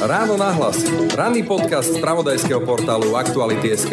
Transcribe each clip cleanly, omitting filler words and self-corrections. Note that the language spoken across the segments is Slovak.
Ráno nahlas. Ranný podcast spravodajského portálu Aktuality.sk.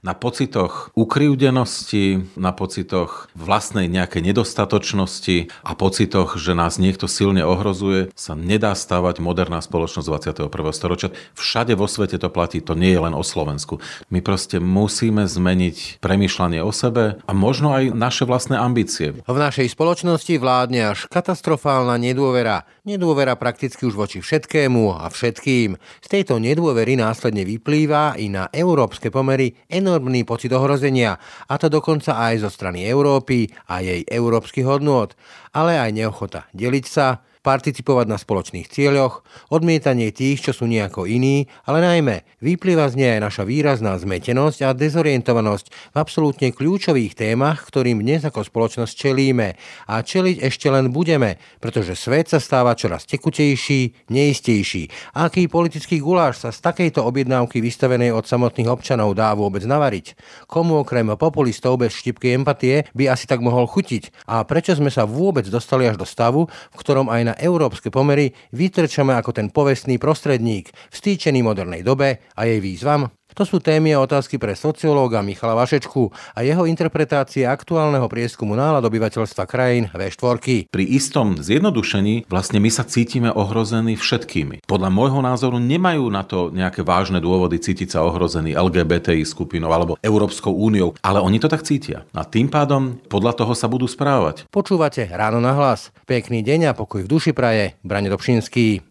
Na pocitoch ukriúdenosti, na pocitoch vlastnej nejakej nedostatočnosti a pocitoch, že nás niekto silne ohrozuje, sa nedá stavať moderná spoločnosť 21. storočia. Všade vo svete to platí, to nie je len o Slovensku. My proste musíme zmeniť premýšľanie o sebe a možno aj naše vlastné ambície. V našej spoločnosti vládne až katastrofálna nedôvera. Nedôvera prakticky už voči všetkému a všetkým. Z tejto nedôvery následne vyplýva i na európske pomery enormný pocit ohrozenia, a to dokonca aj zo strany Európy a jej európskych hodnôt, ale aj neochota deliť sa, participovať na spoločných cieľoch, odmietanie tých, čo sú nejako iní, ale najmä vyplýva z nej aj naša výrazná zmetenosť a dezorientovanosť v absolútne kľúčových témach, ktorým dnes ako spoločnosť čelíme a čeliť ešte len budeme, pretože svet sa stáva čoraz tekutejší, neistejší. Aký politický guláš sa z takejto objednávky vystavenej od samotných občanov dá vôbec navariť? Komu okrem populistov bez štipky empatie by asi tak mohol chutiť? A prečo sme sa vôbec dostali až do stavu, v ktorom aj na európske pomery vytrčame ako ten povestný prostredník, vstýčený modernej dobe a jej výzvam? To sú témy a otázky pre sociológa Michala Vašečku a jeho interpretácie aktuálneho prieskumu nálad obyvateľstva krajín V4. Pri istom zjednodušení vlastne my sa cítime ohrození všetkými. Podľa môjho názoru nemajú na to nejaké vážne dôvody cítiť sa ohrození LGBTI skupinou alebo Európskou úniou, ale oni to tak cítia. A tým pádom podľa toho sa budú správať. Počúvate Ráno nahlas. Pekný deň a pokoj v duši praje Braňo Dobšinský.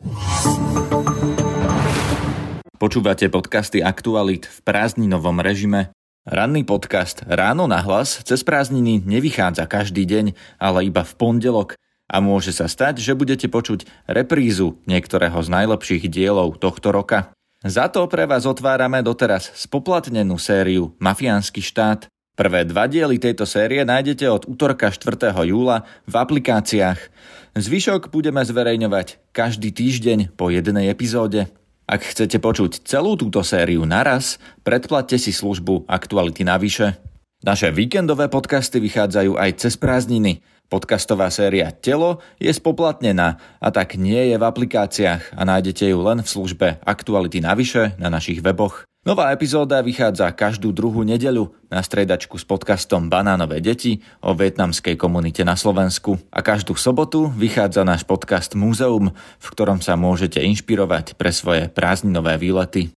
Počúvate podcasty Aktualit v prázdninovom režime. Ranný podcast Ráno nahlas cez prázdniny nevychádza každý deň, ale iba v pondelok a môže sa stať, že budete počuť reprízu niektorého z najlepších dielov tohto roka. Za to pre vás otvárame doteraz spoplatnenú sériu Mafiánsky štát. Prvé dva diely tejto série nájdete od utorka 4. júla v aplikáciách. Zvyšok budeme zverejňovať každý týždeň po jednej epizóde. Ak chcete počuť celú túto sériu naraz, predplatte si službu Aktuality navyše. Naše víkendové podcasty vychádzajú aj cez prázdniny. Podcastová séria Telo je spoplatnená a tak nie je v aplikáciách a nájdete ju len v službe Aktuality navyše na našich weboch. Nová epizóda vychádza každú druhú nedeľu na striedačku s podcastom Banánové deti o vietnamskej komunite na Slovensku. A každú sobotu vychádza náš podcast Múzeum, v ktorom sa môžete inšpirovať pre svoje prázdninové výlety.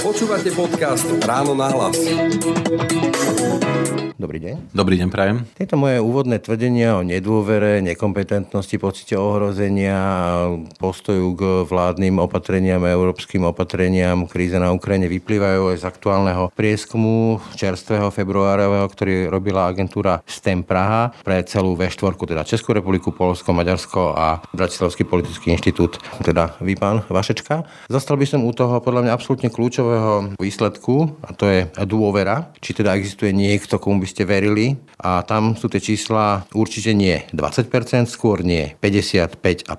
Počúvate podcast Ráno nahlas. Dobrý deň. Dobrý deň, prajem. Tieto moje úvodné tvrdenia o nedôvere, nekompetentnosti, pocite ohrozenia, postoju k vládnym opatreniam, európskym opatreniam, kríze na Ukrajine vyplývajú aj z aktuálneho prieskumu čerstvého februárového, ktorý robila agentúra STEM Praha pre celú V4, teda Českú republiku, Poľsko, Maďarsko a Bratislavský politický inštitút, teda vy, pán Vašečka. Zastal by som u toho podľa mňa absolútne kľúčového výsledku, a to je dôvera, či teda existuje niekto, komu by ste verili, a tam sú tie čísla určite nie 20%, skôr nie 55,5%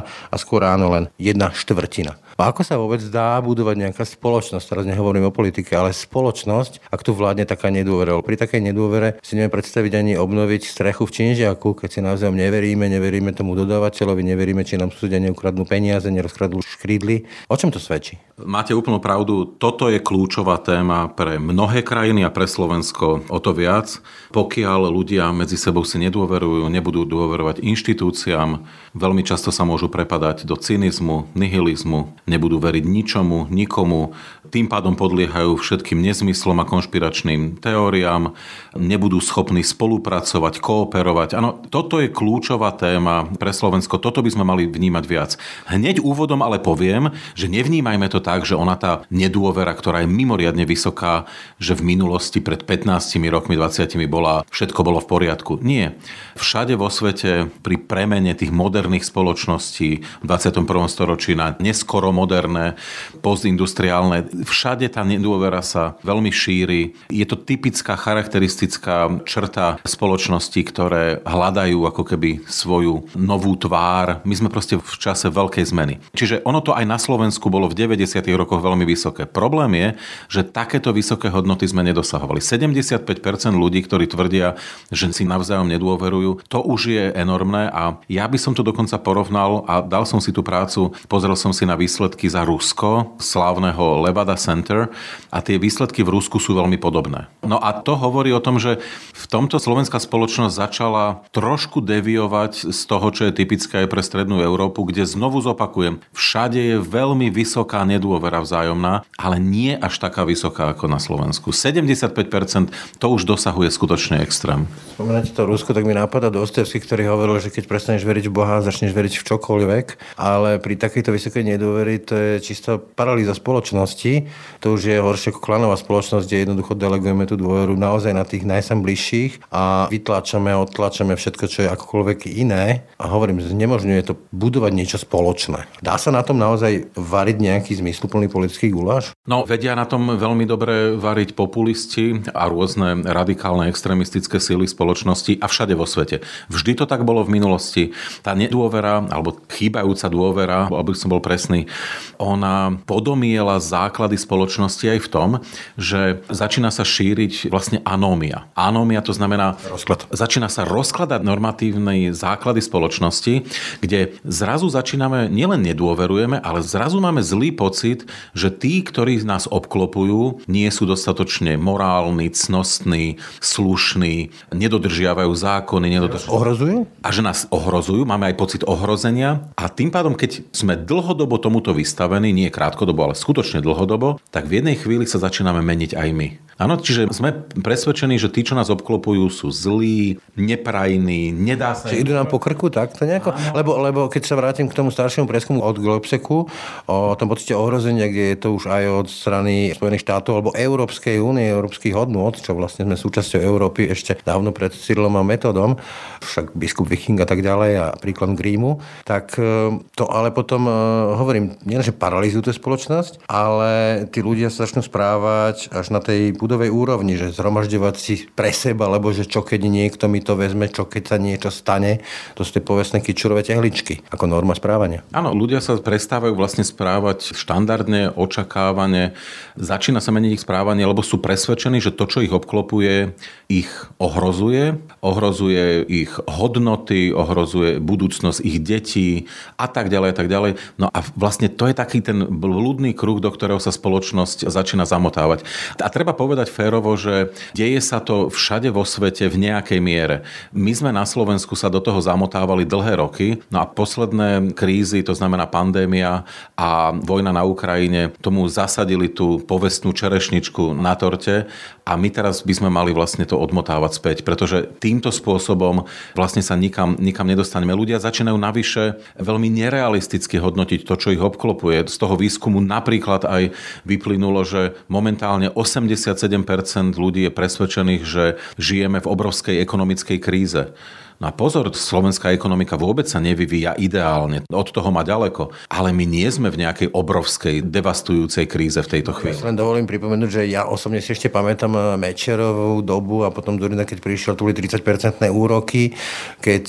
a skôr áno len 1/4. A ako sa vôbec dá budovať nejaká spoločnosť, teraz nehovorím o politike, ale spoločnosť, ak tu vládne taká nedôvera. Pri takej nedôvere si neviem predstaviť ani obnoviť strechu v činžiaku, keď si naozaj neveríme tomu dodávateľovi, neveríme, či nám susedia neukradnú peniaze, nerozkradnú škrídly. O čom to svedčí? Máte úplnú pravdu, toto je kľúčová téma pre mnohé krajiny a pre Slovensko o to viac. Pokiaľ ľudia medzi sebou si nedôverujú, nebudú dôverovať inštitúciám, veľmi často sa môžu prepadať do cynizmu, nihilizmu. Nebudú veriť ničomu, nikomu, tým pádom podliehajú všetkým nezmyslom a konšpiračným teóriám, nebudú schopní spolupracovať, kooperovať. Áno, toto je kľúčová téma pre Slovensko, toto by sme mali vnímať viac. Hneď úvodom ale poviem, že nevnímajme to tak, že ona tá nedôvera, ktorá je mimoriadne vysoká, že v minulosti pred 15 rokmi, 20 bola, všetko bolo v poriadku. Nie. Všade vo svete pri premene tých moderných spoločností v 21. storočí na neskoro staromoderné, postindustriálne. Všade tá nedôvera sa veľmi šíri. Je to typická charakteristická črta spoločnosti, ktoré hľadajú ako keby svoju novú tvár. My sme proste v čase veľkej zmeny. Čiže ono to aj na Slovensku bolo v 90. rokoch veľmi vysoké. Problém je, že takéto vysoké hodnoty sme nedosahovali. 75% ľudí, ktorí tvrdia, že si navzájom nedôverujú, to už je enormné a ja by som to dokonca porovnal a dal som si tú prácu, pozrel som si na výsledky za Rusko, slávneho Levada Center a tie výsledky v Rusku sú veľmi podobné. No a to hovorí o tom, že v tomto slovenská spoločnosť začala trošku deviovať z toho, čo je typické aj pre strednú Európu, kde znovu zopakujem, všade je veľmi vysoká nedôvera vzájomná, ale nie až taká vysoká ako na Slovensku. 75% to už dosahuje skutočne extrém. Spomínate to Rusko, tak mi napadá Dostojevský, ktorý hovoril, že keď prestaneš veriť v Boha, začneš veriť v čokoľvek, ale pri takejto vysokej nedôveri to je čistá paralýza spoločnosti. To už je horšie ako klanová spoločnosť, kde jednoducho delegujeme tú dôveru naozaj na tých najsám bližších a vytláčame a odtláčame všetko, čo je akokoľvek iné. A hovorím, znemožňuje to budovať niečo spoločné. Dá sa na tom naozaj variť nejaký zmysluplný politický guláš? No, vedia na tom veľmi dobre variť populisti a rôzne radikálne extrémistické síly spoločnosti a všade vo svete. Vždy to tak bolo v minulosti. Tá nedôvera, alebo chýbajúca dôvera, aby som bol presný, ona podomiela základy spoločnosti aj v tom, že začína sa šíriť vlastne anómia. Anómia to znamená, rozklad. Začína sa rozkladať normatívne základy spoločnosti, kde zrazu začíname, nielen nedôverujeme, ale zrazu máme zlý pocit, že tí, ktorí nás obklopujú, nie sú dostatočne morálni, cnostní, slušní, nedodržiavajú zákony, ohrozujú? A že nás ohrozujú, máme aj pocit ohrozenia a tým pádom, keď sme dlhodobo tomuto vystavení, nie krátkodobo, ale skutočne dlhodobo, tak v jednej chvíli sa začíname meniť aj my. Áno, čiže sme presvedčení, že tí, čo nás obklopujú, sú zlí, neprajní, nedá sa... Čiže idú nám po krku, tak to nejako... Lebo keď sa vrátim k tomu staršiemu prieskumu od Globseku, o tom pocite ohrozenia, kde je to už aj od strany Spojených štátov alebo Európskej únie, európskych hodnôt, čo vlastne sme súčasťou Európy ešte dávno pred Cyrilom a Metódom, však biskup Viking a tak ďalej a príklad Grímu, tak to ale potom, hovorím, nie že paralizuje tú spoločnosť, ale tí ľudia sa začnú správať až na tej budovej úrovni, že zhromažďovať si pre seba, lebo že čo keď niekto mi to vezme, čo keď sa niečo stane, to sú tie povestné kičurové tehličky ako norma správania. Áno, ľudia sa prestávajú vlastne správať štandardne, očakávane, začína sa meniť ich správanie, lebo sú presvedčení, že to, čo ich obklopuje, ich ohrozuje ich hodnoty, ohrozuje budúcnosť ich detí a tak ďalej a tak ďalej. No a vlastne to je taký ten blúdny kruh, do ktorého sa spoločnosť začína zamotávať. A treba povedať férovo, že deje sa to všade vo svete v nejakej miere. My sme na Slovensku sa do toho zamotávali dlhé roky, no a posledné krízy, to znamená pandémia a vojna na Ukrajine, tomu zasadili tú povestnú čerešničku na torte a my teraz by sme mali vlastne to odmotávať späť, pretože týmto spôsobom vlastne sa nikam nedostaneme. Ľudia začínajú navyše veľmi nerealisticky hodnotiť to, čo ich obklopuje. Z toho výskumu napríklad aj vyplynulo, že momentálne 87% ľudí je presvedčených, že žijeme v obrovskej ekonomickej kríze. No a pozor, slovenská ekonomika vôbec sa nevyvíja ideálne. Od toho má ďaleko. Ale my nie sme v nejakej obrovskej, devastujúcej kríze v tejto chvíli. Ja len dovolím pripomenúť, že ja osobne si ešte pamätám Mečerovú dobu a potom Durina, keď prišiel, tu boli 30% úroky. Keď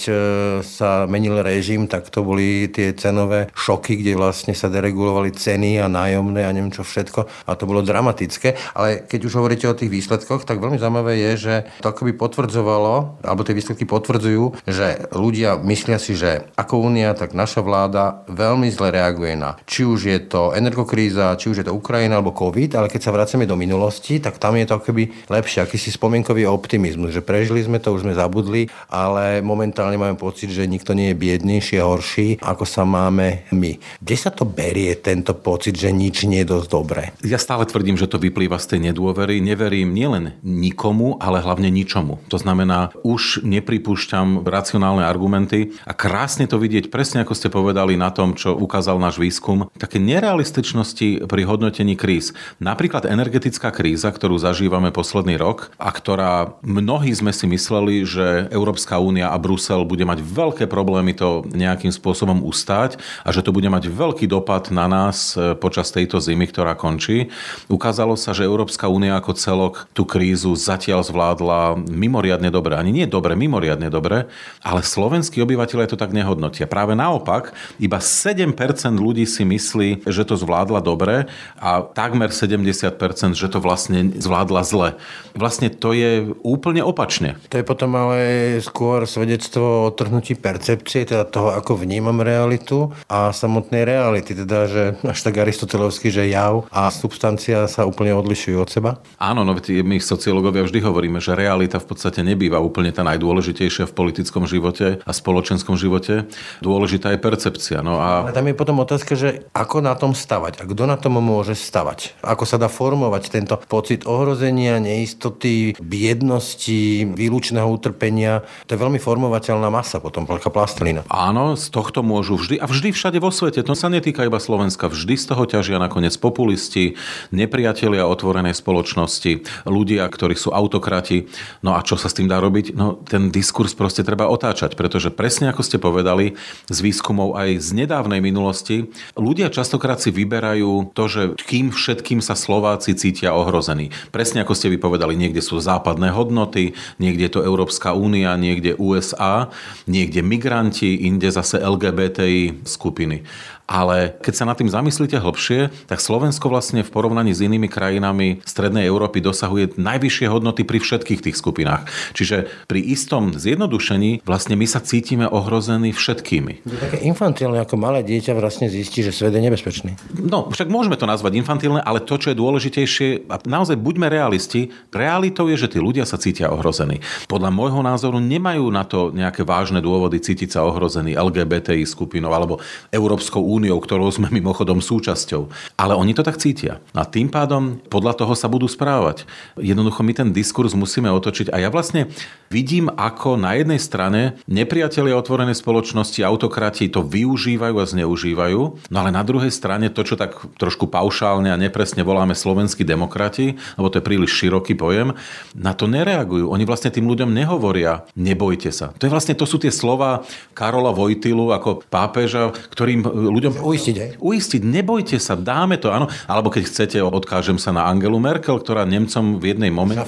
sa menil režim, tak to boli tie cenové šoky, kde vlastne sa deregulovali ceny a nájomné a neviem čo všetko. A to bolo dramatické. Ale keď už hovoríte o tých výsledkoch, tak veľmi zaujímavé je, že to akoby potvrdzovalo, alebo tie výsledky potvrdzujú, že ľudia myslia si, že ako únia, tak naša vláda veľmi zle reaguje na či už je to energokríza, či už je to Ukrajina alebo Covid, ale keď sa vraceme do minulosti, tak tam je to akoby lepšie, akýsi spomienkový optimizmus, že prežili sme to, už sme zabudli, ale momentálne máme pocit, že nikto nie je biednejší a horší, ako sa máme my. Kde sa to berie, tento pocit, že nič nie je dosť dobré? Ja stále tvrdím, že to vyplýva z tej nedôvery. Neverím nielen nikomu, ale hlavne ničomu. To znamená, už nepripúšťam tam racionálne argumenty a krásne to vidieť presne, ako ste povedali, na tom, čo ukázal náš výskum. Také nerealističnosti pri hodnotení kríz. Napríklad energetická kríza, ktorú zažívame posledný rok a ktorá mnohí sme si mysleli, že Európska únia a Brusel bude mať veľké problémy to nejakým spôsobom ustáť a že to bude mať veľký dopad na nás počas tejto zimy, ktorá končí. Ukázalo sa, že Európska únia ako celok tú krízu zatiaľ zvládla mimoriadne dobre. Ani nie dobre, mimoriadne dobre, ale slovenskí obyvatelia to tak nehodnotia. Práve naopak, iba 7% ľudí si myslí, že to zvládla dobre a takmer 70%, že to vlastne zvládla zle. Vlastne to je úplne opačne. To je potom ale skôr svedectvo o odtrhnutí percepcie, teda toho, ako vnímam realitu a samotnej reality, teda že až tak aristotelovský, že jav a substancia sa úplne odlišujú od seba. Áno, no my sociológovia vždy hovoríme, že realita v podstate nebýva úplne tá najdôležitejšia v politickom živote a spoločenskom živote. Dôležitá je percepcia. No a tam je potom otázka, že ako na tom stavať a kto na tom môže stavať. Ako sa dá formovať tento pocit ohrozenia, neistoty, biednosti, výlučného utrpenia. To je veľmi formovateľná masa potom, veľká plastelina. Áno, z tohto môžu vždy a vždy všade vo svete. To sa netýka iba Slovenska. Vždy z toho ťažia nakoniec populisti, nepriatelia otvorenej spoločnosti, ľudia, ktorí sú autokrati. No a čo sa s tým dá robiť? No ten diskurs proste treba otáčať, pretože presne ako ste povedali, z výskumov aj z nedávnej minulosti, ľudia častokrát si vyberajú to, že kým všetkým sa Slováci cítia ohrození. Presne ako ste vypovedali, niekde sú západné hodnoty, niekde je to Európska únia, niekde USA, niekde migranti, inde zase LGBTI skupiny. Ale keď sa nad tým zamyslíte hlbšie, tak Slovensko vlastne v porovnaní s inými krajinami strednej Európy dosahuje najvyššie hodnoty pri všetkých tých skupinách. Čiže pri istom zjednodušení vlastne my sa cítime ohrození všetkými. Také infantilné, ako malé dieťa vlastne zistí, že svet je nebezpečný. No, však môžeme to nazvať infantilné, ale to, čo je dôležitejšie, a naozaj buďme realisti, realitou je, že tí ľudia sa cítia ohrození. Podľa môjho názoru nemajú na to nejaké vážne dôvody cítiť sa ohrození LGBTI skupinou alebo Európskou úniou, ktorou sme mimochodom súčasťou. Ale oni to tak cítia. A tým pádom podľa toho sa budú správať. Jednoducho my ten diskurs musíme otočiť. A ja vlastne vidím, ako na jednej strane nepriatelia otvorenej spoločnosti, autokrati to využívajú a zneužívajú. No ale na druhej strane to, čo tak trošku paušálne a nepresne voláme slovenskí demokrati, lebo to je príliš široký pojem, na to nereagujú. Oni vlastne tým ľuďom nehovoria nebojte sa. To je vlastne, to sú tie slová Karola Wojtylu ako pápeža, ktorým ľuďom Uistiť, nebojte sa, dáme to, áno. Alebo keď chcete, odkážem sa na Angelu Merkel, ktorá Nemcom v jednej momente...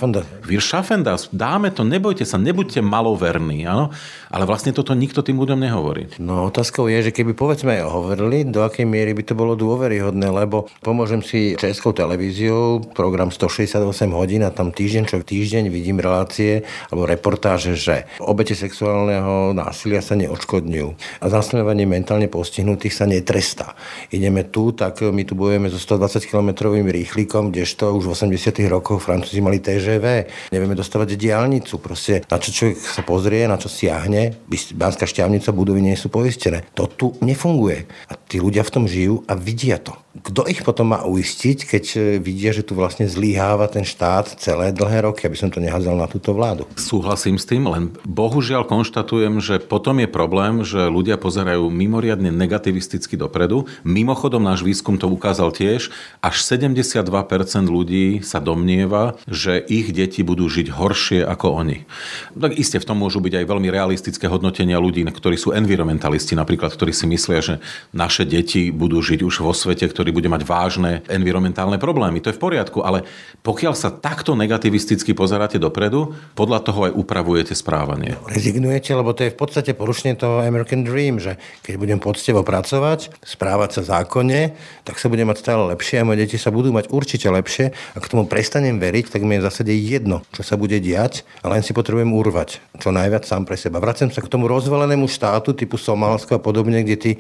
Wir schaffen das. Dáme to, nebojte sa, nebuďte maloverní, áno. Ale vlastne toto nikto tým ľuďom nehovorí. No otázkou je, že keby povedzme hovorili, do akej miery by to bolo dôveryhodné, lebo pomôžem si Českou televíziou, program 168 hodín a tam týždeň čo týždeň vidím relácie alebo reportáže, že obete sexuálneho násilia sa neodškodňujú a znásilňovanie mentálne postihnutých sa trestá. Ideme tu, tak my tu bojujeme so 120-kilometrovým rýchlikom, kdežto už v 80. rokoch Francúzi mali TGV. Nevieme dostávať diaľnicu. Proste na čo človek sa pozrie, na čo siahne, Banská Štiavnica, budovy nie sú poistené. To tu nefunguje. A tí ľudia v tom žijú a vidia to. Kto ich potom má uistiť, keď vidia, že tu vlastne zlyháva ten štát celé dlhé roky, aby som to nehádzal na túto vládu? Súhlasím s tým, len bohužiaľ konštatujem, že potom je problém, že ľudia pozerajú mimoriadne negativisticky dopredu. Mimochodom, náš výskum to ukázal tiež, až 72% ľudí sa domnieva, že ich deti budú žiť horšie ako oni. Tak iste v tom môžu byť aj veľmi realistické hodnotenia ľudí, ktorí sú environmentalisti napríklad, ktorí si myslia, že naše deti budú žiť už vo svete, ktorý bude mať vážne environmentálne problémy. To je v poriadku, ale pokiaľ sa takto negativisticky pozeráte dopredu, podľa toho aj upravujete správanie. Rezignujete, lebo to je v podstate porušenie toho American Dream, že keď budem poctivo pracovať, správať sa zákonne, tak sa budem mať stále lepšie a moje deti sa budú mať určite lepšie. Ak tomu prestanem veriť, tak mi je v zásade jedno, čo sa bude diať, ale len si potrebujem urvať čo najviac sám pre seba. Vracem sa k tomu rozvalenému štátu typu Somálsko a podobne, kde tí,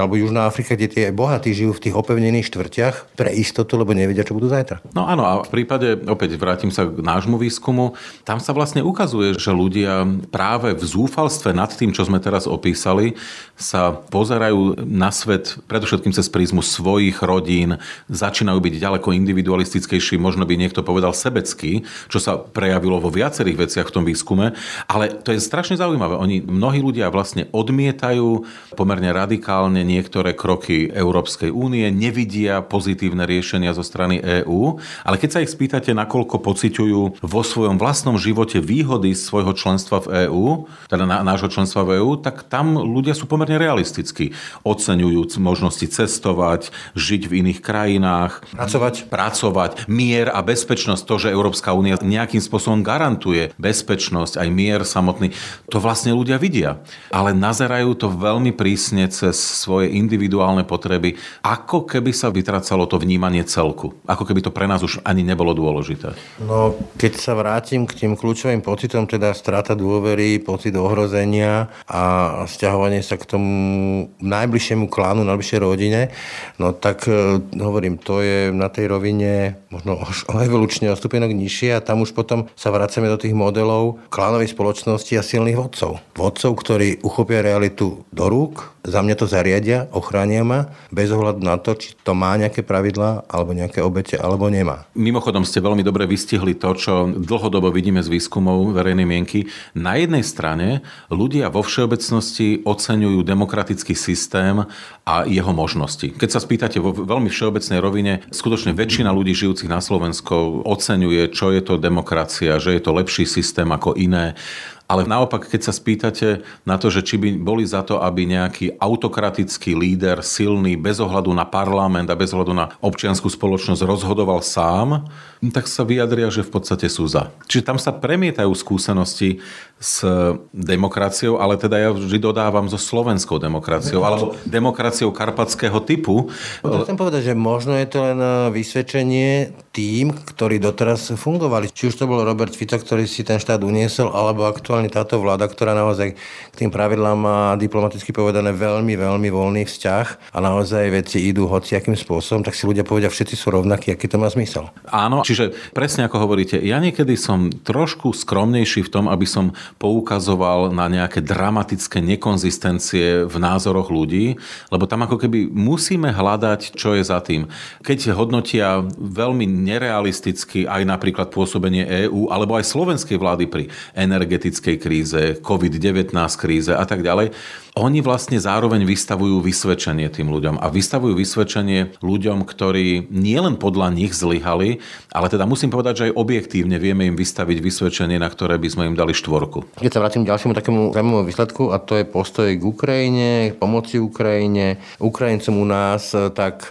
alebo Južná Afrika, kde tí bohatí žijú v tých opevnených vyčlenených štvrtiach pre istotu, lebo nevedia, čo budú zajtra. No áno, a v prípade, opäť vrátim sa k nášmu výskumu, tam sa vlastne ukazuje, že ľudia práve v zúfalstve nad tým, čo sme teraz opísali, sa pozerajú na svet predovšetkým cez prízmu svojich rodín, začínajú byť ďaleko individualistickejší, možno by niekto povedal sebecký, čo sa prejavilo vo viacerých veciach v tom výskume, ale to je strašne zaujímavé. Oni, mnohí ľudia vlastne odmietajú pomerne radikálne niektoré kroky Európskej únie, nevidia pozitívne riešenia zo strany EÚ, ale keď sa ich spýtate, nakoľko pociťujú vo svojom vlastnom živote výhody svojho členstva v EÚ, teda nášho členstva v EÚ, tak tam ľudia sú pomerne realistickí, oceňujúc možnosti cestovať, žiť v iných krajinách, pracovať, mier a bezpečnosť, to, že Európska únia nejakým spôsobom garantuje bezpečnosť, aj mier samotný, to vlastne ľudia vidia, ale nazerajú to veľmi prísne cez svoje individuálne potreby, ako keby sa vytracalo to vnímanie celku. Ako keby to pre nás už ani nebolo dôležité. No, keď sa vrátim k tým kľúčovým pocitom, teda strata dôvery, pocit ohrozenia a sťahovanie sa k tomu najbližšiemu klánu, najbližšej rodine, no tak hovorím, to je na tej rovine možno evolučne o stupienok nižšie a tam už potom sa vraceme do tých modelov klánovej spoločnosti a silných vodcov. Vodcov, ktorí uchopia realitu do rúk, za mňa to zariadia, ochránia ma, bez ohľadu na to, či to má nejaké pravidlá, alebo nejaké obete, alebo nemá. Mimochodom ste veľmi dobre vystihli to, čo dlhodobo vidíme z výskumov verejnej mienky. Na jednej strane ľudia vo všeobecnosti oceňujú demokratický systém a jeho možnosti. Keď sa spýtate vo veľmi všeobecnej rovine, skutočne väčšina ľudí žijúcich na Slovensku oceňuje, čo je to demokracia, že je to lepší systém ako iné. Ale naopak, keď sa spýtate na to, že či by boli za to, aby nejaký autokratický líder, silný, bez ohľadu na parlament a bez ohľadu na občiansku spoločnosť rozhodoval sám, tak sa vyjadria, že v podstate sú za. Čiže tam sa premietajú skúsenosti s demokraciou, ale teda ja vždy dodávam so slovenskou demokraciou, alebo demokraciou karpatského typu. Chcem povedať, že možno je to len vysvedčenie tým, ktorí doteraz fungovali. Či už to bol Robert Fico, ktorý si ten štát uniesol, alebo aktuálne táto vláda, ktorá naozaj k tým pravidlám má diplomaticky povedané veľmi, veľmi voľný vzťah a naozaj veci idú hociakým spôsobom, tak si ľudia povedia, všetci sú rovnakí, aký to má zmysel. Áno, čiže presne ako hovoríte, ja niekedy som trošku skromnejší v tom, aby som poukazoval na nejaké dramatické nekonzistencie v názoroch ľudí, lebo tam ako keby musíme hľadať, čo je za tým. Keď hodnotia veľmi nerealisticky aj napríklad pôsobenie EÚ alebo aj slovenskej vlády pri energetickej kríze, COVID-19 kríze a tak ďalej, oni vlastne zároveň vystavujú vysvedčenie tým ľuďom. A vystavujú vysvedčenie ľuďom, ktorí nielen podľa nich zlyhali, ale teda musím povedať, že aj objektívne vieme im vystaviť vysvedčenie, na ktoré by sme im dali štvorku. Keď sa vrátim k ďalšiemu takému zaujímavému výsledku, a to je postoj k Ukrajine, pomoci Ukrajine, Ukrajincom u nás, tak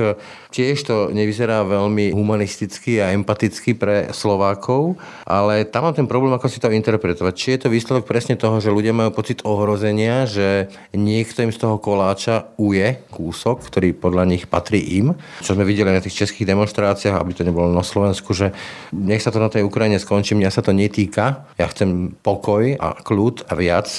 tiež to nevyzerá veľmi humanisticky a empaticky pre Slovákov, ale tam mám ten problém, ako si to interpretovať. Či je to výsledok presne toho, že ľudia majú pocit ohrozenia, že niekto im z toho koláča uje kúsok, ktorý podľa nich patrí im. Čo sme videli na tých českých demonstráciách, aby to nebolo na Slovensku, že nech sa to na tej Ukrajine skončí, mňa sa to netýka, ja chcem pokoj a kľud a viac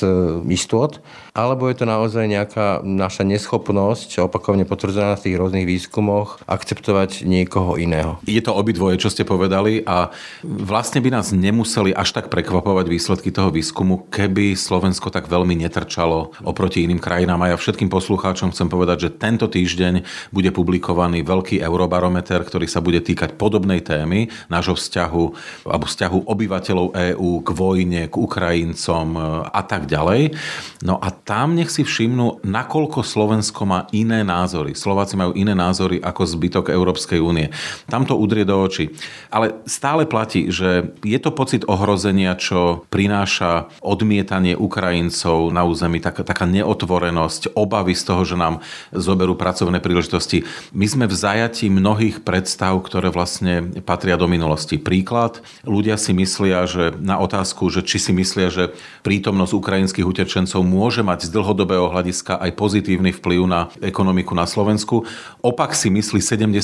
istôt. Alebo je to naozaj nejaká naša neschopnosť, opakovne potvrdzená v tých rôznych výskumoch, akceptovať niekoho iného. Je to obidvoje, čo ste povedali, a vlastne by nás nemuseli až tak prekvapovať výsledky toho výskumu, keby Slovensko tak veľmi netrčalo oproti iným krajinám. A ja všetkým poslucháčom chcem povedať, že tento týždeň bude publikovaný veľký Eurobarometer, ktorý sa bude týkať podobnej témy, nášho vzťahu alebo vzťahu obyvateľov EÚ k vojne, k Ukrajincom a tak ďalej. No a tam nech si všimnú, nakoľko Slovensko má iné názory. Slováci majú iné názory ako zbytok Európskej únie. Tam to udrie do očí. Ale stále platí, že je to pocit ohrozenia, čo prináša odmietanie Ukrajincov na území, taká neotvorenosť, obavy z toho, že nám zoberú pracovné príležitosti. My sme v zajatí mnohých predstav, ktoré vlastne patria do minulosti. Príklad, ľudia si myslia, že na otázku, že či si myslia, že prítomnosť ukrajinských utečencov môže mať z dlhodobého hľadiska aj pozitívny vplyv na ekonomiku na Slovensku, opak si myslí 70%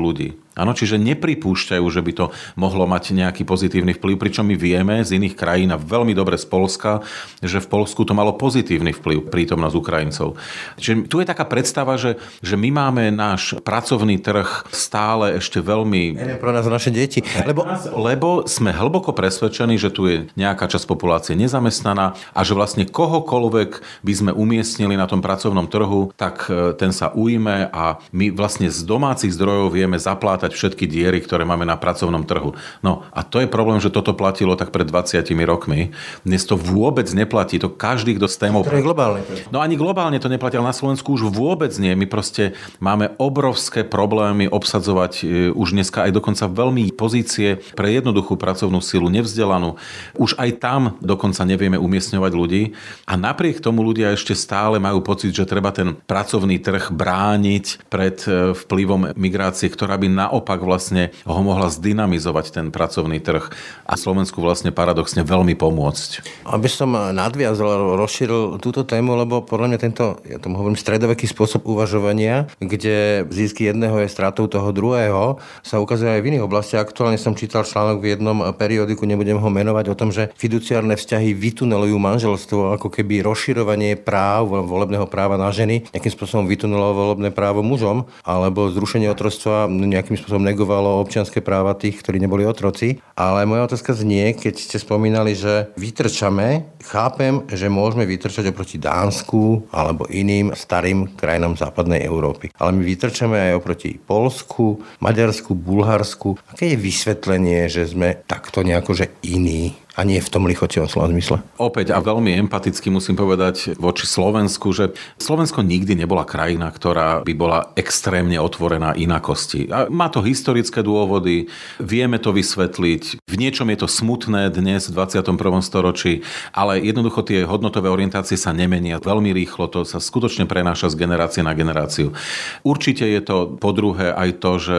ľudí. Áno, čiže nepripúšťajú, že by to mohlo mať nejaký pozitívny vplyv, pričom my vieme z iných krajín, veľmi dobre z Poľska, že v Poľsku to malo pozitívny vplyv. prítomnosť Ukrajincov. Čiže tu je taká predstava, že my máme náš pracovný trh stále ešte veľmi... Pre nás, naše deti. Lebo sme hlboko presvedčení, že tu je nejaká časť populácie nezamestnaná a že vlastne kohokoľvek by sme umiestnili na tom pracovnom trhu, tak ten sa ujme a my vlastne z domácich zdrojov vieme zaplátať všetky diery, ktoré máme na pracovnom trhu. No a to je problém, že toto platilo tak pred 20 rokmi. Dnes to vôbec neplatí. To každý, kto s témou... No ani globálne to neplatí, ale na Slovensku už vôbec nie. My proste máme obrovské problémy obsadzovať už dneska aj dokonca veľmi pozície pre jednoduchú pracovnú silu, nevzdelanú. Už aj tam dokonca nevieme umiestňovať ľudí. A napriek tomu ľudia ešte stále majú pocit, že treba ten pracovný trh brániť pred vplyvom migrácie, ktorá by naopak vlastne ho mohla zdynamizovať ten pracovný trh a Slovensku vlastne paradoxne veľmi pomôcť. Aby som nadviazal, rozšíril túto tému, lebo podľa mňa tento, ja tomu hovorím, stredoveký spôsob uvažovania, kde zisky jedného je stratou toho druhého, sa ukazuje aj v iných oblastiach. Aktuálne som čítal článok v jednom periodiku, nebudem ho menovať, o tom, že fiduciárne vzťahy vytunelujú manželstvo, ako keby rozširovanie práv, volebného práva na ženy nejakým spôsobom vytunelovalo volebné právo mužom, alebo zrušenie otroctva nejakým spôsobom negovalo občianske práva tých, ktorí neboli otroci. Ale moja otázka znie, keď ste spomínali, že vytrčame, chápem, že môžeme vytrčať oproti Dánsku alebo iným starým krajinám západnej Európy. Ale my vytrčame aj oproti Poľsku, Maďarsku, Bulharsku. Aké je vysvetlenie, že sme takto nejako, že iní? A nie v tom lichotivom slova zmysle. Opäť a veľmi empaticky musím povedať voči Slovensku, že Slovensko nikdy nebola krajina, ktorá by bola extrémne otvorená inakosti. A má to historické dôvody, vieme to vysvetliť, v niečom je to smutné dnes v 21. storočí, ale jednoducho tie hodnotové orientácie sa nemenia veľmi rýchlo, to sa skutočne prenáša z generácie na generáciu. Určite je to po druhé aj to, že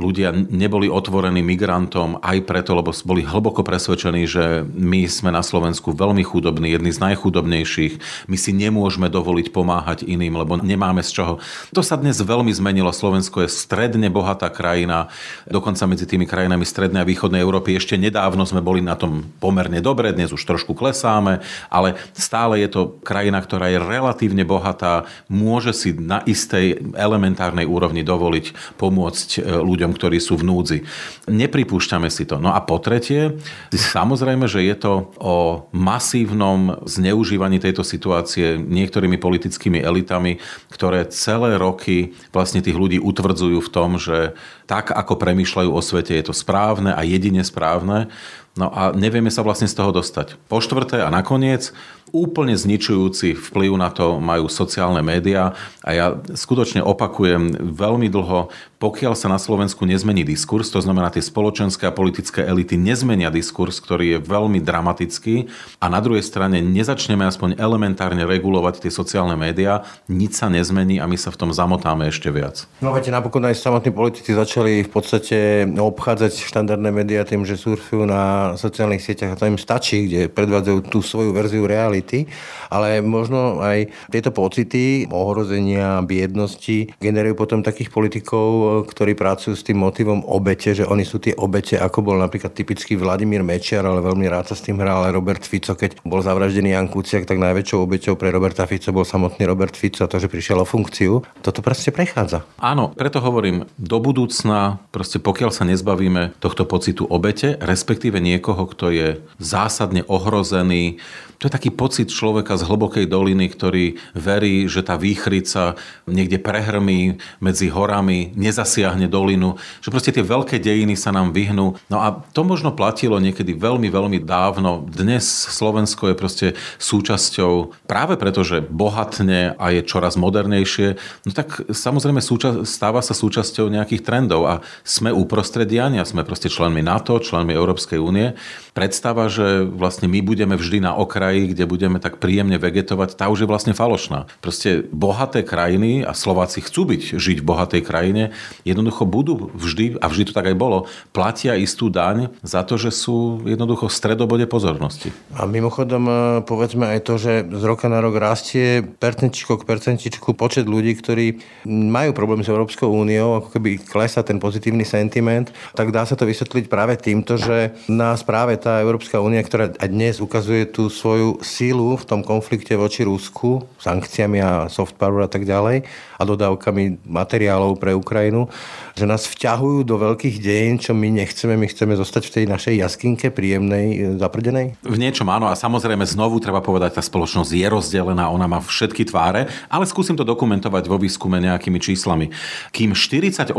ľudia neboli otvorení migrantom aj preto, lebo boli hlboko presvedčení, že my sme na Slovensku veľmi chudobní, jedni z najchudobnejších. My si nemôžeme dovoliť pomáhať iným, lebo nemáme z čoho. To sa dnes veľmi zmenilo. Slovensko je stredne bohatá krajina. Dokonca medzi tými krajinami strednej a východnej Európy ešte nedávno sme boli na tom pomerne dobre, dnes už trošku klesáme, ale stále je to krajina, ktorá je relatívne bohatá, môže si na istej elementárnej úrovni dovoliť pomôcť ľuďom, ktorí sú v núdzi. Nepripúšťame si to. No a po tretie, samozrejme, že je to o masívnom zneužívaní tejto situácie niektorými politickými elitami, ktoré celé roky vlastne tých ľudí utvrdzujú v tom, že tak, ako premýšľajú o svete, je to správne a jedine správne. No a nevieme sa vlastne z toho dostať. Po štvrté a nakoniec, úplne zničujúci vplyv na to majú sociálne médiá a ja skutočne opakujem veľmi dlho, pokiaľ sa na Slovensku nezmení diskurs, to znamená tie spoločenské a politické elity nezmenia diskurs, ktorý je veľmi dramatický a na druhej strane nezačneme aspoň elementárne regulovať tie sociálne médiá, nič sa nezmení a my sa v tom zamotáme ešte viac. No veď napokon aj samotní politici začali v podstate obchádzať štandardné médiá tým, že surfujú na sociálnych sieťach a to im stačí, kde predvádzajú tú svoju verziu reality, ale možno aj tieto pocity ohrozenia, biednosti generujú potom takých politikov, ktorí pracujú s tým motivom obete, že oni sú tie obete, ako bol napríklad typický Vladimír Mečiar, ale veľmi rád sa s tým hral aj Robert Fico, keď bol zavraždený Jan Kuciak, tak najväčšou obeťou pre Roberta Fico bol samotný Robert Fico, to, že prišiel o funkciu. Toto proste prechádza. Áno, preto hovorím, do budúcna, proste pokiaľ sa nezbavíme tohto pocitu obete, respektíve niekoho, kto je zásadne ohrozený. To je taký pocit človeka z hlbokej doliny, ktorý verí, že tá výchrica niekde prehrmí medzi horami, nezasiahne dolinu, že proste tie veľké dejiny sa nám vyhnú. No a to možno platilo niekedy veľmi, veľmi dávno. Dnes Slovensko je proste súčasťou, práve preto, že bohatne a je čoraz modernejšie, no tak samozrejme stáva sa súčasťou nejakých trendov a sme uprostred diania, sme proste členmi NATO, členmi Európskej únie. Predstava, že vlastne my budeme vždy na okraji, kde budeme tak príjemne vegetovať, tá už je vlastne falošná. Proste bohaté krajiny, a Slováci chcú žiť v bohatej krajine, jednoducho budú vždy, a vždy to tak aj bolo, platia istú daň za to, že sú jednoducho v stredobode pozornosti. A mimochodom povedzme aj to, že z roka na rok rastie percentičko k percentičku počet ľudí, ktorí majú problém s Európskou úniou, ako keby klesá ten pozitívny sentiment, tak dá sa to vysvetliť práve týmto, že na nás práve tá Európska únia, ktorá dnes ukazuje tú svoju sílu v tom konflikte voči Rusku, sankciami a soft power a tak ďalej a dodávkami materiálov pre Ukrajinu, že nás vťahujú do veľkých dejín, čo my nechceme, my chceme zostať v tej našej jaskynke príjemnej, zaprdenej. V niečom áno a samozrejme znovu treba povedať, tá spoločnosť je rozdelená, ona má všetky tváre, ale skúsim to dokumentovať vo výskume nejakými číslami. Kým 48%,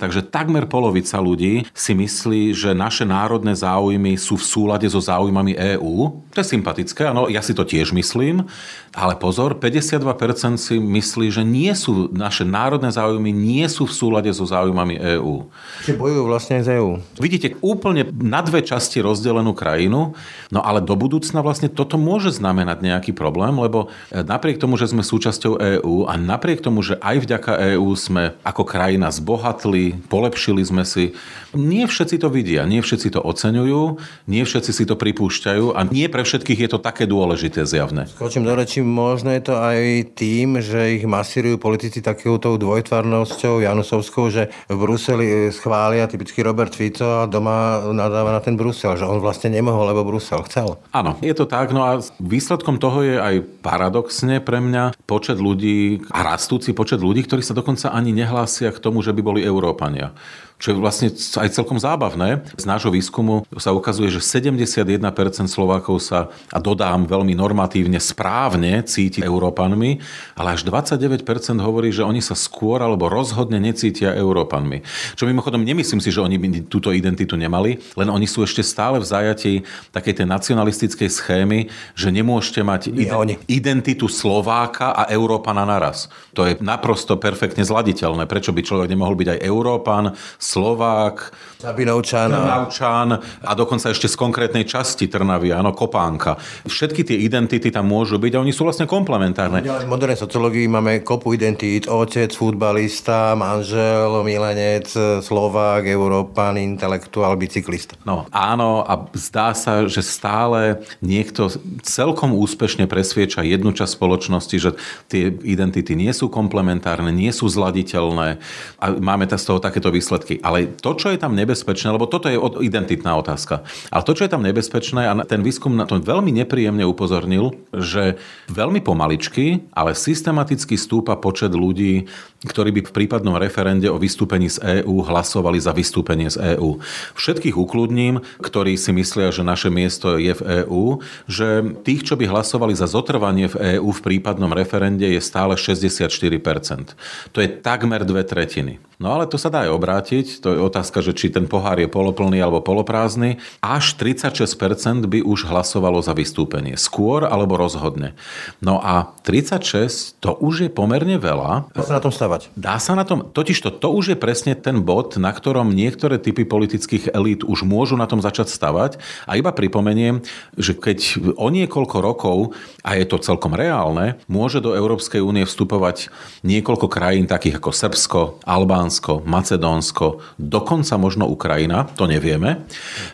takže takmer polovica ľudí si myslí, že naše národné záujmy sú v súlade so záujmami EÚ. To je sympatické, áno, ja si to tiež myslím, ale pozor, 52% si myslí, že nie sú, naše národné záujmy nie sú v súlade so záujmami EÚ. Čiže bojujú vlastne aj z EÚ. Vidíte úplne na dve časti rozdelenú krajinu, no ale do budúcna vlastne toto môže znamenať nejaký problém, lebo napriek tomu, že sme súčasťou EÚ a napriek tomu, že aj vďaka EÚ sme ako krajina zbohatli, polepšili sme si, nie všetci to vidia, nie všetci to oceňujú, nie všetci si to pripúšťajú a nie pre všetkých je to také dôležité zjavné. Skočím do reči, možno je to aj tým, že ich masírujú politici takoutou dvojtvarnosťou janusovskou, že v Bruseli schvália typicky Robert Fico a doma nadáva na ten Brusel, že on vlastne nemohol, lebo Brusel chcel. Áno, je to tak, no a výsledkom toho je aj paradoxne pre mňa počet ľudí a rastúci počet ľudí, ktorí sa dokonca ani nehlásia k tomu, že by boli Európania. Čo je vlastne aj celkom zábavné. Z nášho výskumu sa ukazuje, že 71% Slovákov sa, a dodám veľmi normatívne, správne cíti Európanmi, ale až 29% hovorí, že oni sa skôr alebo rozhodne necítia Európanmi. Čo mimochodom nemyslím si, že oni by túto identitu nemali, len oni sú ešte stále v zajatí takej tej nacionalistickej schémy, že nemôžete mať identitu Slováka a Európana naraz. To je naprosto perfektne zladiteľné. Prečo by človek nemohol byť aj Európan, Slovák, Trnavčan a dokonca ešte z konkrétnej časti Trnavy, áno, Kopánka. Všetky tie identity tam môžu byť a oni sú vlastne komplementárne. V modernej sociológii máme kopu identít, otec, futbalista, manžel, milenec, Slovák, Európan, intelektuál, bicyklista. No áno a zdá sa, že stále niekto celkom úspešne presvieča jednu časť spoločnosti, že tie identity nie sú komplementárne, nie sú zladiteľné a máme z toho takéto výsledky. Ale to, čo je tam nebezpečné, lebo toto je identitná otázka, ale to, čo je tam nebezpečné, a ten výskum na to veľmi nepríjemne upozornil, že veľmi pomaličky, ale systematicky stúpa počet ľudí, ktorí by v prípadnom referende o vystúpení z EÚ hlasovali za vystúpenie z EÚ. Všetkých ukludním, ktorí si myslia, že naše miesto je v EÚ, že tých, čo by hlasovali za zotrvanie v EÚ v prípadnom referende je stále 64%. To je takmer 2/3. No ale to sa dá aj obrátiť. To je otázka, že či ten pohár je poloplný alebo poloprázdny. Až 36% by už hlasovalo za vystúpenie. Skôr alebo rozhodne. No a 36, to už je pomerne veľa. Dá sa na tom stavať. Dá sa na tom, totižto to už je presne ten bod, na ktorom niektoré typy politických elít už môžu na tom začať stavať. A iba pripomeniem, že keď o niekoľko rokov, a je to celkom reálne, môže do Európskej únie vstupovať niekoľko krajín takých ako Srbsko, Albánsko, Macedónsko, dokonca možno Ukrajina, to nevieme.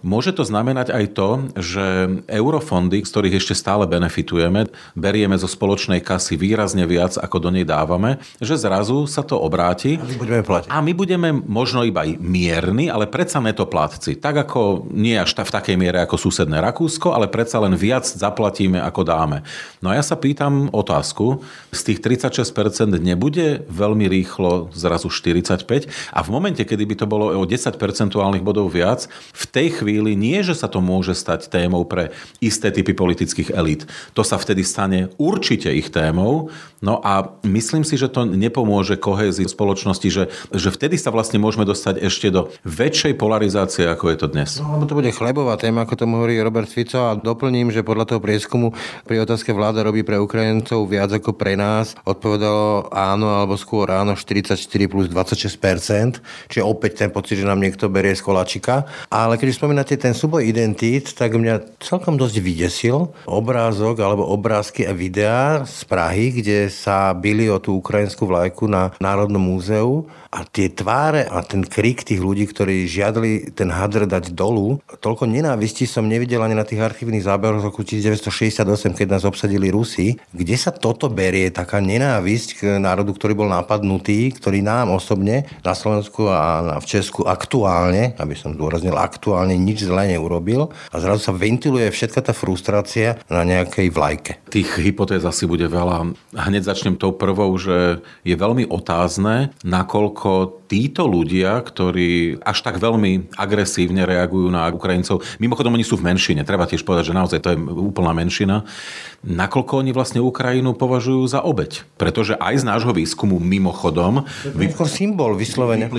Môže to znamenať aj to, že eurofondy, z ktorých ešte stále benefitujeme, berieme zo spoločnej kasy výrazne viac, ako do nej dávame, že zrazu sa to obráti. A my budeme platiť. A my budeme možno iba mierni, ale predsa netoplátci. Tak ako nie až v takej miere ako susedné Rakúsko, ale predsa len viac zaplatíme, ako dáme. No a ja sa pýtam otázku, z tých 36% nebude veľmi rýchlo zrazu 45% a v momente, kedy by to bolo o 10 percentuálnych bodov viac, v tej chvíli nie, že sa to môže stať témou pre isté typy politických elít. To sa vtedy stane určite ich témou, no a myslím si, že to nepomôže kohézii spoločnosti, že vtedy sa vlastne môžeme dostať ešte do väčšej polarizácie, ako je to dnes. No, lebo to bude chlebová téma, ako tomu hovorí Robert Fico a doplním, že podľa toho prieskumu pri otázke vláda robí pre Ukrajincov viac ako pre nás, odpovedalo áno alebo skôr áno 44 plus 26%, čiže opäť ten pocit, že nám niekto berie z koláčika. Ale keď už spomínate ten súboj identít, tak mňa celkom dosť vydesil obrázok alebo obrázky a videá z Prahy, kde sa bili o tú ukrajinskú vlajku na Národnom múzeu a tie tváre a ten krik tých ľudí, ktorí žiadali ten hadr dať dolu, toľko nenávistí som nevidel ani na tých archívnych záberoch z roku 1968, keď nás obsadili Rusi. Kde sa toto berie, taká nenávisť k národu, ktorý bol napadnutý, ktorý nám osobne na Slovensku a strana v Česku aktuálne, aby som zdôraznil, aktuálne nič zle neurobil a zrazu sa ventiluje všetka tá frustrácia na nejakej vlajke. Tých hypotéz asi bude veľa. Hneď začnem tou prvou, že je veľmi otázne, nakoľko títo ľudia, ktorí až tak veľmi agresívne reagujú na Ukrajincov, mimochodom oni sú v menšine, treba tiež povedať, že naozaj to je úplná menšina, nakoľko oni vlastne Ukrajinu považujú za obeť. Pretože aj z nášho výskumu mimochodom symbol vyslovene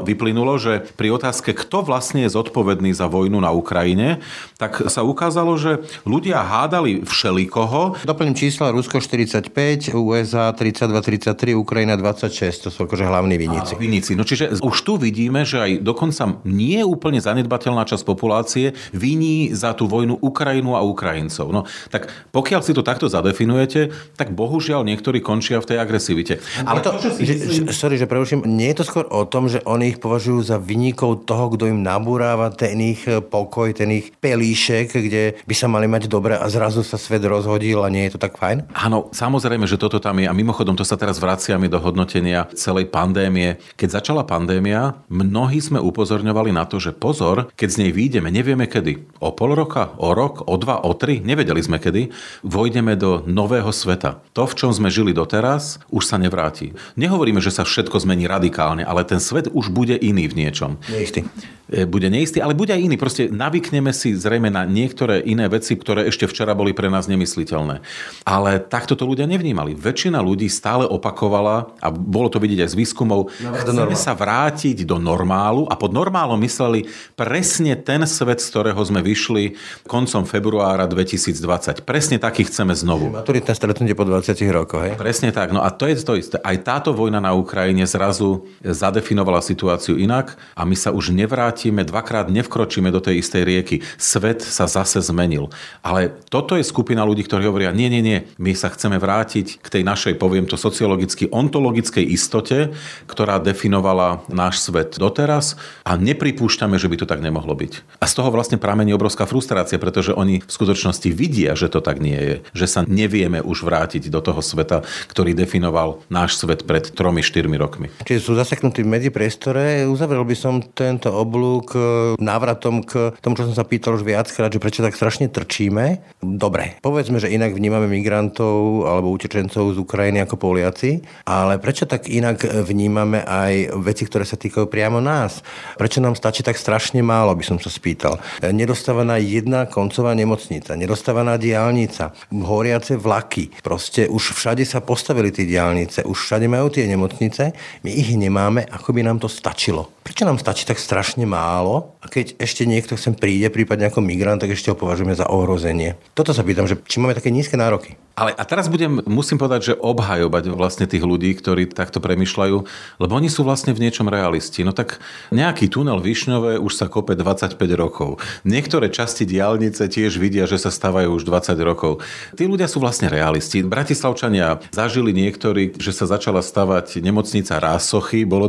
vyplynulo, že pri otázke, kto vlastne je zodpovedný za vojnu na Ukrajine, tak sa ukázalo, že ľudia hádali všelikoho. Doplním čísla: Rusko 45, USA 32, 33, Ukrajina 26. To sú akože hlavní vinníci. No čiže už tu vidíme, že aj dokonca nie úplne zanedbateľná časť populácie viní za tú vojnu Ukrajinu a Ukrajincov. No tak pokiaľ si to takto zadefinujete, tak bohužiaľ niektorí končia v tej agresivite. Ale to, že preuším, nie je to skôr o tom, že oni ich považujú za vinníkov toho, kto im nabúráva ten ich pokoj, ten ich pelíšek, kde by sa mali mať dobre a zrazu sa svet rozhodil a nie je to tak fajn? Áno, samozrejme, že toto tam je a mimochodom to sa teraz vraciame do hodnotenia celej pandémie. Keď začala pandémia, mnohí sme upozorňovali na to, že pozor, keď z nej výjdeme, nevieme kedy. O pol roka, o rok, o dva, o tri, nevedeli sme kedy, vojdeme do nového sveta. To, v čom sme žili doteraz, už sa nevráti. Nehovoríme, že sa všetko zmení radikálne, ale ten svet už bude iný v niečom. Neistý. Bude neistý, ale bude aj iný. Proste navykneme si zrejme na niektoré iné veci, ktoré ešte včera boli pre nás nemysliteľné. Ale takto to ľudia nevnímali. Väčšina ľudí stále opakovala, a bolo to vidieť aj z výskumov, chceme sa vrátiť do normálu a pod normálom mysleli presne ten svet, z ktorého sme vyšli koncom februára 2020. Presne taký chceme znovu. Maturitné stretnutie po 20 rokoch, hej? Presne tak. No a to je to isté. Aj táto vojna na Ukrajine zrazu zadefinovala situáciu inak a my sa už dvakrát nevkročíme do tej istej rieky. Svet sa zase zmenil. Ale toto je skupina ľudí, ktorí hovoria, nie, my sa chceme vrátiť k tej našej, poviem to sociologicky, ontologickej istote, ktorá definovala náš svet doteraz a nepripúšťame, že by to tak nemohlo byť. A z toho vlastne pramení obrovská frustrácia, pretože oni v skutočnosti vidia, že to tak nie je. Že sa nevieme už vrátiť do toho sveta, ktorý definoval náš svet pred 3-4 rokmi. Čiže sú zaseknutí v medzipriestore. Uzavrel by som tento oblúk k návratom k tomu, čo som sa pýtal už viackrát, že prečo tak strašne trčíme. Dobre, povedzme, že inak vnímame migrantov alebo utečencov z Ukrajiny ako Poliaci, ale prečo tak inak vnímame aj veci, ktoré sa týkajú priamo nás? Prečo nám stačí tak strašne málo, by som sa spýtal. Nedostávaná jedna koncová nemocnica, nedostávaná diaľnica, horiace vlaky. Proste už všade sa postavili tie diaľnice, už všade majú tie nemocnice, my ich nemáme, ako by nám to stačilo. Prečo nám stačí tak strašne málo a keď ešte niekto sem príde, prípadne ako migrant, tak ešte ho považujeme za ohrozenie. Toto sa pýtam, že či máme také nízke nároky. Ale a teraz musím povedať, že obhajovať vlastne tých ľudí, ktorí takto premýšľajú, lebo oni sú vlastne v niečom realisti. No tak nejaký tunel Višňové už sa kope 25 rokov. Niektoré časti diaľnice tiež vidia, že sa stavajú už 20 rokov. Tí ľudia sú vlastne realisti. Bratislavčania zažili niektorí, že sa začala stavať nemocnica Rásochy, bolo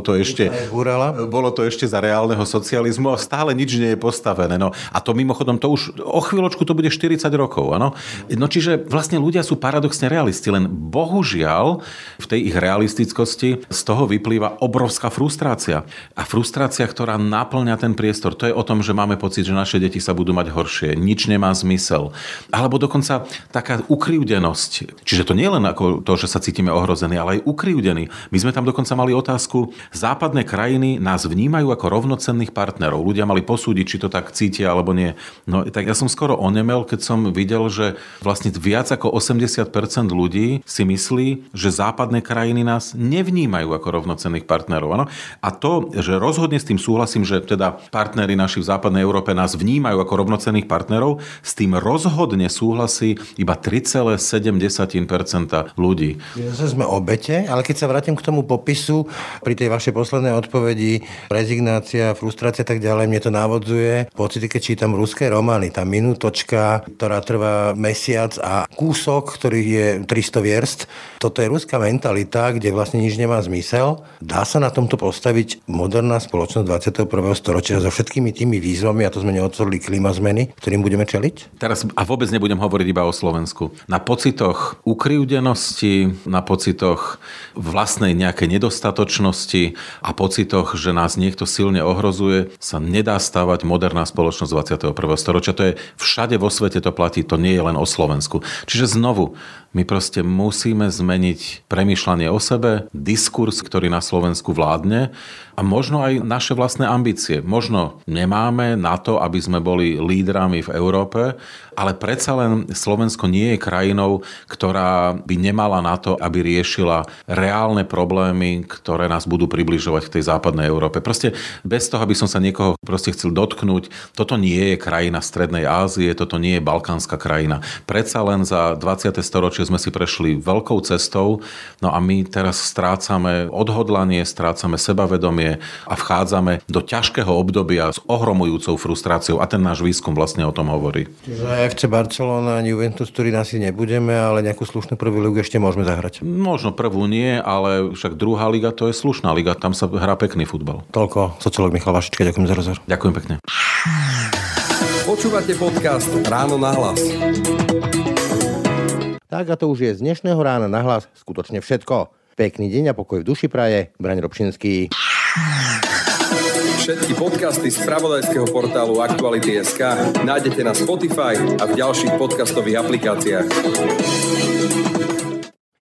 to ešte za reálneho socializmu a stále nič nie je postavené. No a to mimochodom to už o chvíľočku to bude 40 rokov, áno. No čiže vlastne ľudia sú paradoxne realisti, len bohužiaľ v tej ich realistickosti z toho vyplýva obrovská frustrácia. A frustrácia, ktorá naplňa ten priestor, to je o tom, že máme pocit, že naše deti sa budú mať horšie, nič nemá zmysel. Alebo dokonca taká ukrivdenosť. Čiže to nie len ako to, že sa cítime ohrození, ale aj ukrivdení. My sme tam dokonca mali otázku, západné krajiny nás vnímajú ako rovnocenných partnerov. Ľudia mali posúdiť, či to tak cítia alebo nie. No tak ja som skoro onemel, keď som videl, že vlastne viac ako 80% ľudí si myslí, že západné krajiny nás nevnímajú ako rovnocenných partnerov. Ano? A to, že rozhodne s tým súhlasím, že teda partneri naši v západnej Európe nás vnímajú ako rovnocenných partnerov, s tým rozhodne súhlasí iba 3,7% ľudí. Zase sme obete, ale keď sa vrátim k tomu popisu pri tej vašej poslednej odpovedi, rezignácia, frustrácia a tak ďalej, mne to návodzuje pocity, keď čítam ruské romány. Tá minutočka, ktorá trvá mesiac a kúsok blok, ktorý je 300 vierst. Toto je ruská mentalita, kde vlastne nič nemá zmysel. Dá sa na tomto postaviť moderná spoločnosť 21. storočia so všetkými tými výzvami, a to sme neodsolili klíma zmeny, ktorým budeme čeliť? Teraz a vôbec nebudem hovoriť iba o Slovensku. Na pocitoch ukriúdenosti, na pocitoch vlastnej nejakej nedostatočnosti a pocitoch, že nás niekto silne ohrozuje, sa nedá stavať moderná spoločnosť 21. storočia. To je všade vo svete, to platí, to nie je len o Slovensku. Čiže znovu, my proste musíme zmeniť premýšľanie o sebe, diskurs, ktorý na Slovensku vládne, a možno aj naše vlastné ambície. Možno nemáme na to, aby sme boli lídrami v Európe, ale predsa len Slovensko nie je krajinou, ktorá by nemala na to, aby riešila reálne problémy, ktoré nás budú približovať k tej západnej Európe. Proste bez toho, aby som sa niekoho chcel dotknúť, toto nie je krajina Strednej Ázie, toto nie je balkánska krajina. Predsa len za 20. storočie sme si prešli veľkou cestou, no a my teraz strácame odhodlanie, strácame sebavedomie a vchádzame do ťažkého obdobia s ohromujúcou frustráciou, a ten náš výskum vlastne o tom hovorí. Čiže FC Barcelona, Juventus, ktorý asi nebudeme, ale nejakú slušnú prvú ligu ešte môžeme zahrať. Možno prvú nie, ale však druhá liga, to je slušná liga, tam sa hrá pekný futbal. Toľko, sociológ Michal Vašečka, ďakujem za rozhovor. Ďakujem pekne. Počúvate podcast Ráno nahlas. Tak a to už je z dnešného Rána nahlas skutočne všetko. Pekný deň a pokoj v duši praje Braňo Dobšinský. Všetky podcasty z spravodajského portálu Aktuality.sk nájdete na Spotify a v ďalších podcastových aplikáciách.